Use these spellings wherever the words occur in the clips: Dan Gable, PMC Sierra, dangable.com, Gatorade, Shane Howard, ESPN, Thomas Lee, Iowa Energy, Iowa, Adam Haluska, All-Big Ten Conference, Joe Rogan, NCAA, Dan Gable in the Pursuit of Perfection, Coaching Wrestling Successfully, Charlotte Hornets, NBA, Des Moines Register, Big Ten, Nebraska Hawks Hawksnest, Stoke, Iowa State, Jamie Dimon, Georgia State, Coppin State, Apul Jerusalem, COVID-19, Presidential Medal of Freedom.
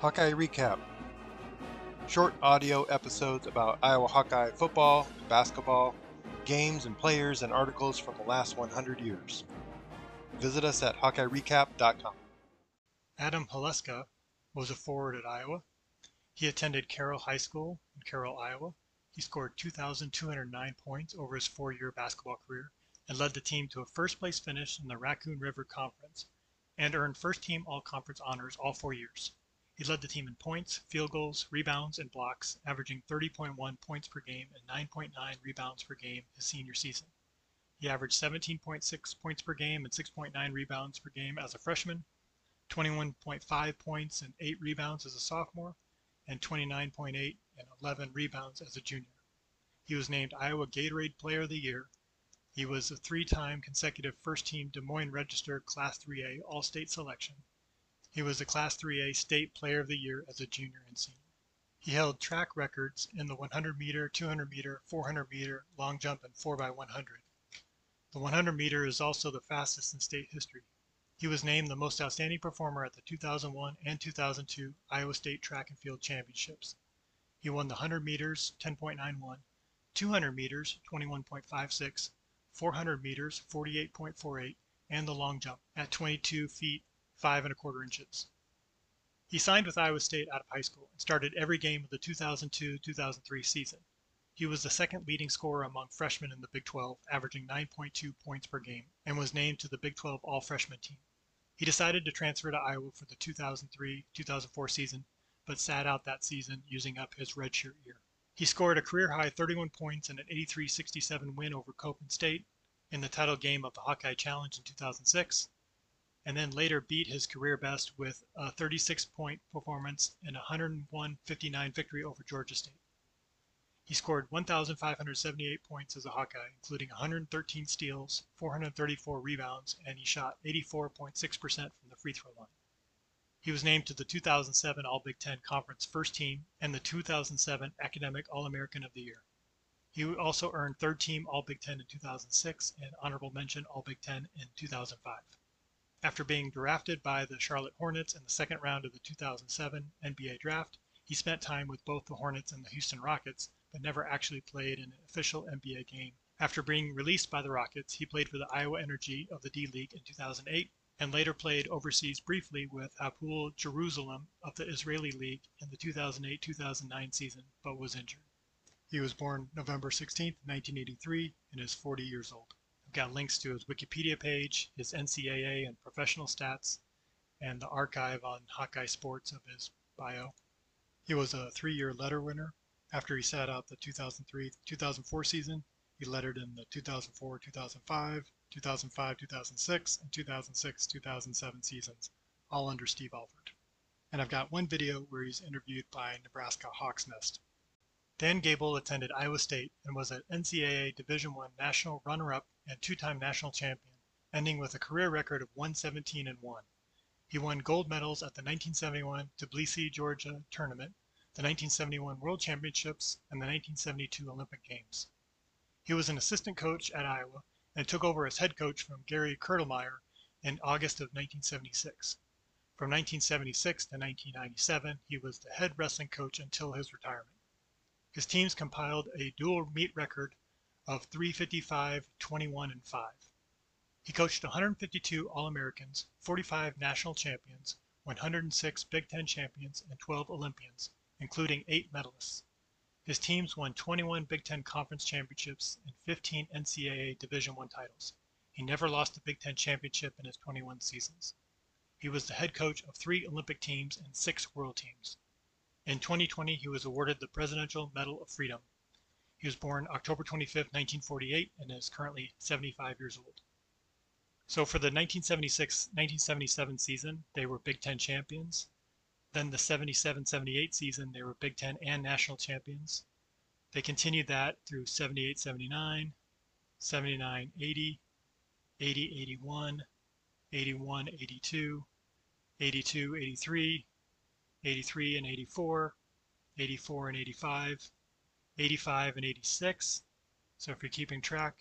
Hawkeye Recap. Short audio episodes about Iowa Hawkeye football, basketball, games and players, and articles from the last 100 years. Visit us at HawkeyeRecap.com. Adam Haluska was a forward at Iowa. He attended Carroll High School in Carroll, Iowa. He scored 2,209 points over his four-year basketball career and led the team to a first-place finish in the Raccoon River Conference and earned first-team all-conference honors all 4 years. He led the team in points, field goals, rebounds, and blocks, averaging 30.1 points per game and 9.9 rebounds per game his senior season. He averaged 17.6 points per game and 6.9 rebounds per game as a freshman, 21.5 points and 8 rebounds as a sophomore, and 29.8 and 11 rebounds as a junior. He was named Iowa Gatorade Player of the Year. He was a three-time consecutive first-team Des Moines Register Class 3A All-State selection. He was a Class 3A State Player of the Year as a junior and senior. He held track records in the 100-meter, 200-meter, 400-meter, long jump, and 4x100. The 100-meter is also the fastest in state history. He was named the most outstanding performer at the 2001 and 2002 Iowa State Track and Field Championships. He won the 100 meters, 10.91, 200 meters, 21.56, 400 meters, 48.48, and the long jump at 22 feet, 5 1/4 inches. He signed with Iowa State out of high school and started every game of the 2002-2003 season. He was the second leading scorer among freshmen in the Big 12, averaging 9.2 points per game, and was named to the Big 12 All-Freshman team. He decided to transfer to Iowa for the 2003-2004 season, but sat out that season, using up his redshirt year. He scored a career-high 31 points in an 83-67 win over Coppin State in the title game of the Hawkeye Challenge in 2006, and then later beat his career best with a 36-point performance in a 101-59 victory over Georgia State. He scored 1,578 points as a Hawkeye, including 113 steals, 434 rebounds, and he shot 84.6% from the free throw line. He was named to the 2007 All-Big Ten Conference First Team and the 2007 Academic All-American of the Year. He also earned Third Team All-Big Ten in 2006 and Honorable Mention All-Big Ten in 2005. After being drafted by the Charlotte Hornets in the second round of the 2007 NBA Draft, he spent time with both the Hornets and the Houston Rockets, but never actually played in an official NBA game. After being released by the Rockets, he played for the Iowa Energy of the D-League in 2008, and later played overseas briefly with Apul Jerusalem of the Israeli League in the 2008-2009 season, but was injured. He was born November 16, 1983, and is 40 years old. I've got links to his Wikipedia page, his NCAA and professional stats, and the archive on Hawkeye Sports of his bio. He was a 3-year letter winner. After he sat out the 2003-2004 season, he lettered in the 2004-2005, 2005-2006, and 2006-2007 seasons, all under Steve Alford. And I've got one video where he's interviewed by Nebraska Hawksnest. Dan Gable attended Iowa State and was an NCAA Division I national runner-up and two-time national champion, ending with a career record of 117-1. He won gold medals at the 1971 Tbilisi, Georgia tournament, the 1971 World Championships, and the 1972 Olympic Games. He was an assistant coach at Iowa and took over as head coach from Gary Kurtelmeyer in August of 1976. From 1976 to 1997, he was the head wrestling coach until his retirement. His teams compiled a dual meet record of 355, 21, and 5. He coached 152 All-Americans, 45 national champions, 106 Big Ten champions, and 12 Olympians, including 8 medalists. His teams won 21 Big Ten Conference Championships and 15 NCAA Division I titles. He never lost a Big Ten Championship in his 21 seasons. He was the head coach of 3 Olympic teams and 6 world teams. In 2020, he was awarded the Presidential Medal of Freedom. He was born October 25, 1948, and is currently 75 years old. So for the 1976-1977 season, they were Big Ten champions. Then the 77-78 season, they were Big Ten and national champions. They continued that through 78-79, 79-80, 80-81, 81-82, 82-83, 83-84, 84-85, 85-86. So if you're keeping track,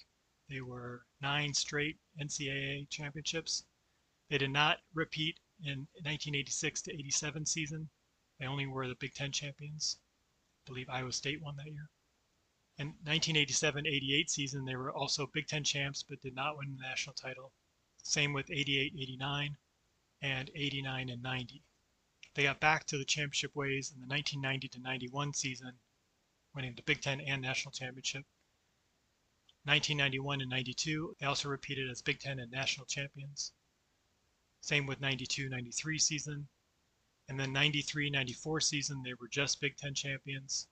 they were 9 straight NCAA championships. They did not repeat in 1986 to 87 season, They only were the Big Ten champions. I believe Iowa State won that year. In 1987-88 season, they were also Big Ten champs, but did not win the national title. Same with 88-89 and 89 and 90. They got back to the championship ways in the 1990-91 season, winning the Big Ten and national championship. 1991 and 92, they also repeated as Big Ten and national champions. Same with 92-93 season. And then 93-94 season, they were just Big Ten champions.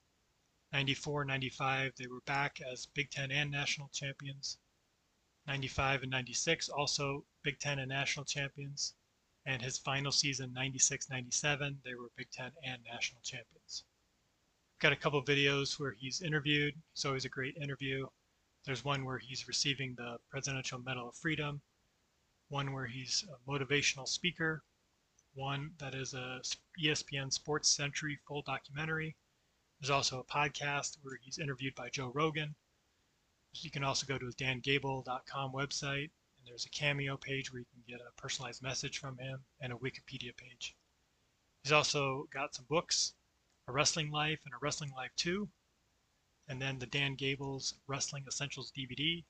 94-95, they were back as Big Ten and national champions. 95 and 96, also Big Ten and national champions. And his final season, 96-97, they were Big Ten and national champions. Got a couple videos where he's interviewed. It's always a great interview. There's one where he's receiving the Presidential Medal of Freedom, one where he's a motivational speaker, one that is a ESPN Sports Century full documentary. There's also a podcast where he's interviewed by Joe Rogan. You can also go to his dangable.com website, and there's a Cameo page where you can get a personalized message from him and a Wikipedia page. He's also got some books, A Wrestling Life and A Wrestling Life 2, and then the Dan Gable's Wrestling Essentials DVD,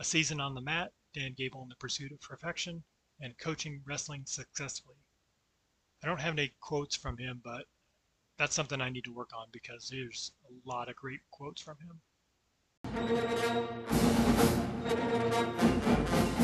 A Season on the Mat, Dan Gable in the Pursuit of Perfection, and Coaching Wrestling Successfully. I don't have any quotes from him, but that's something I need to work on because there's a lot of great quotes from him.